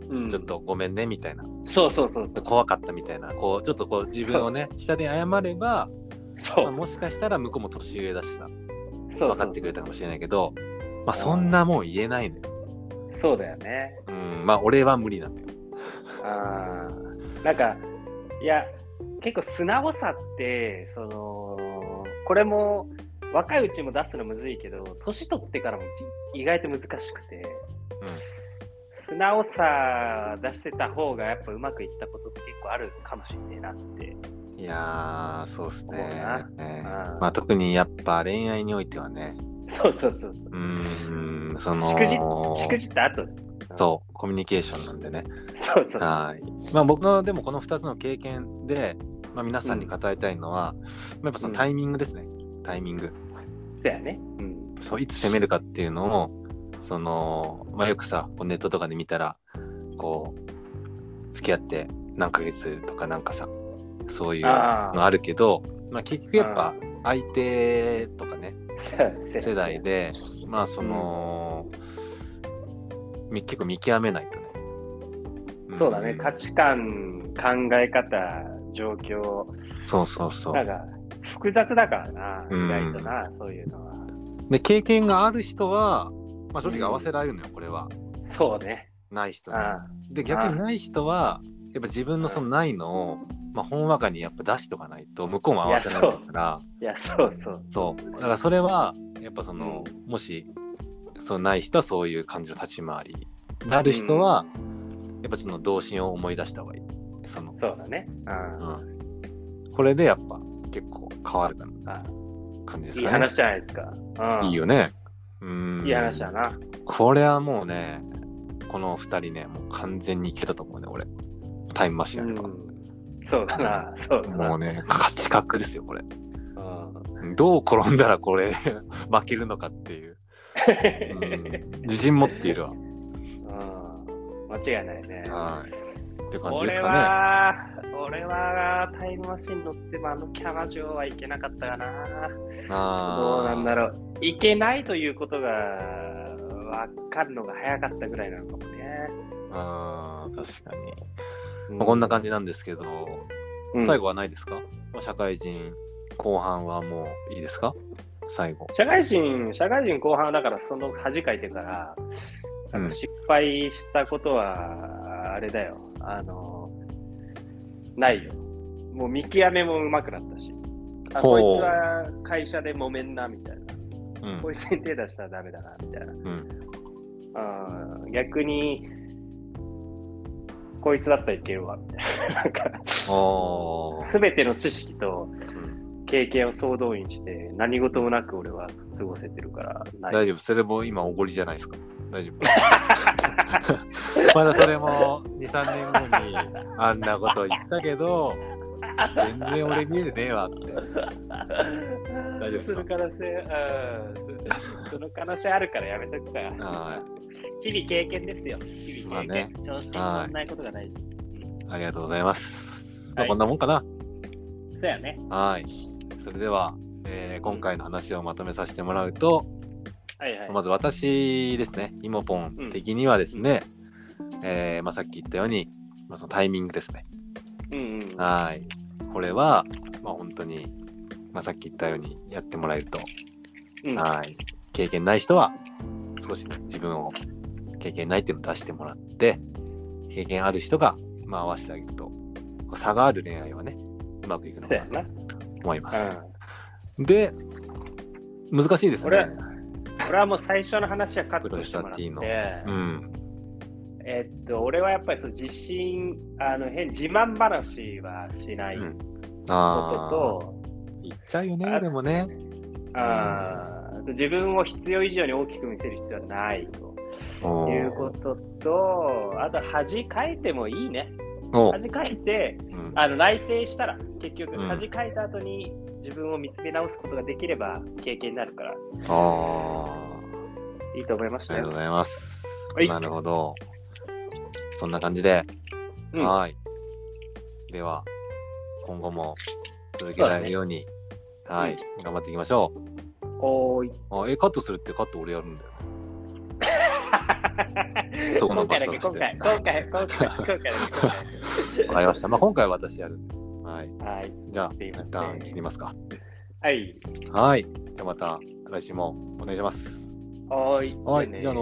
うん、ちょっとごめんねみたいな。そう怖かったみたいな、こうちょっとこう自分をね下で謝れば、そう、まあ、もしかしたら向こうも年上だしさ、分かってくれたかもしれないけど、まあそんなもん言えないのよ。そうだよね。うん、まあ俺は無理なんだよ。なんかいや結構素直さってその。これも若いうちも出すのむずいけど、年取ってからも意外と難しくて、素直さ出してた方がやっぱうまくいったことって結構あるかもしれないなって。いやー、そうっすね。まあ、特にやっぱ恋愛においてはね。そうそうそう。そのしくじった後。そう、コミュニケーションなんでね。そうそう。はい。まあ僕のでもこの2つの経験で、まあ、皆さんに語りたいのは、やっぱそのタイミングですね。タイミング。そうやね。うん。そういつ攻めるかっていうのを、そのまあよくさネットとかで見たらこう付き合って何ヶ月とかなんかさそういうのあるけど、まあ結局やっぱ相手とかね世代でまあその、うん、結構見極めないとね。そうだね、うん、価値観考え方状況そうそうそうなんか複雑だからな意外とな、うん、そういうのは。で経験がある人はまあ、正直合わせられるのよ、これは。そうね。ない人に。で、逆にない人は、やっぱ自分のそのないのを、まあ、ほんわかにやっぱ出しとかないと、向こうも合わせられるから。いや、そうそう。そう。だからそれは、やっぱその、もし、そのない人はそういう感じの立ち回り。なる人は、やっぱその童心を思い出した方がいい。そうだね。うん。これでやっぱ、結構変わるかな。感じですかね。いい話じゃないですか。いいよね。いい話だな。これはもうね、この2人ね、もう完全にいけたと思うね、俺。タイムマシンあれば。そうだな、そうだな。もうね、価値格ですよ、これ。どう転んだらこれ負けるのかっていう。自信持っているわ。間違いないね。はい。って感じですかね。俺はタイムマシン乗ってもあのキャバ嬢はいけなかったかな。どうなんだろう。いけないということが分かるのが早かったぐらいなのかもね。ああ、確かに。まあ、こんな感じなんですけど、最後はないですか？社会人後半はもういいですか？最後。社会人後半だからその恥かいてから、失敗したことはあれだよ。ないよ。もう見極めもうまくなったし、こいつは会社で揉めんなみたいな、こいつに手出したらダメだなみたいな、逆にこいつだったらいけるわみたいな、なんか全ての知識と経験を総動員して何事もなく俺は過ごせてるからない。大丈夫、それも今おごりじゃないですか。大丈夫。まだそれも 2,3 年後にあんなこと言ったけど全然俺見えてねえわって大丈夫ですか？その可能性あるからやめとくから。日々経験ですよ、日々経験、まあね、調子乗んないことが大事。ありがとうございます、まあ、こんなもんかな、はい、そうやね。はい、それでは、今回の話をまとめさせてもらうと、はいはい、まず私ですね、イモポン的にはですね、まあ、さっき言ったように、まあ、そのタイミングですね、はい、これは、まあ、本当に、まあ、さっき言ったようにやってもらえると、はい、経験ない人は少し、ね、自分を経験ないっていうのを出してもらって、経験ある人が、まあ、合わせてあげると差がある恋愛はねうまくいくのかなと思います、で、難しいですね。俺はもう最初の話はカットしてもらって、俺はやっぱりそう自信、自慢話はしないことと、言っちゃうよね、でもね。自分を必要以上に大きく見せる必要はないということと、あと恥かいてもいいね。恥かいて、内省したら、結局恥かいた後に自分を見つめ直すことができれば経験になるから、いいと思いましたね。ありがとうございます。なるほど、そんな感じで、はい、では今後も続けられるように、はい、頑張っていきましょう。カットするって、カット俺やるんだよ。そこの場所として今回わかりました。まあ今回は私やる。はい、じゃあ一旦切りますか。はい、じゃあまた来週もお願いします。はい、じゃあ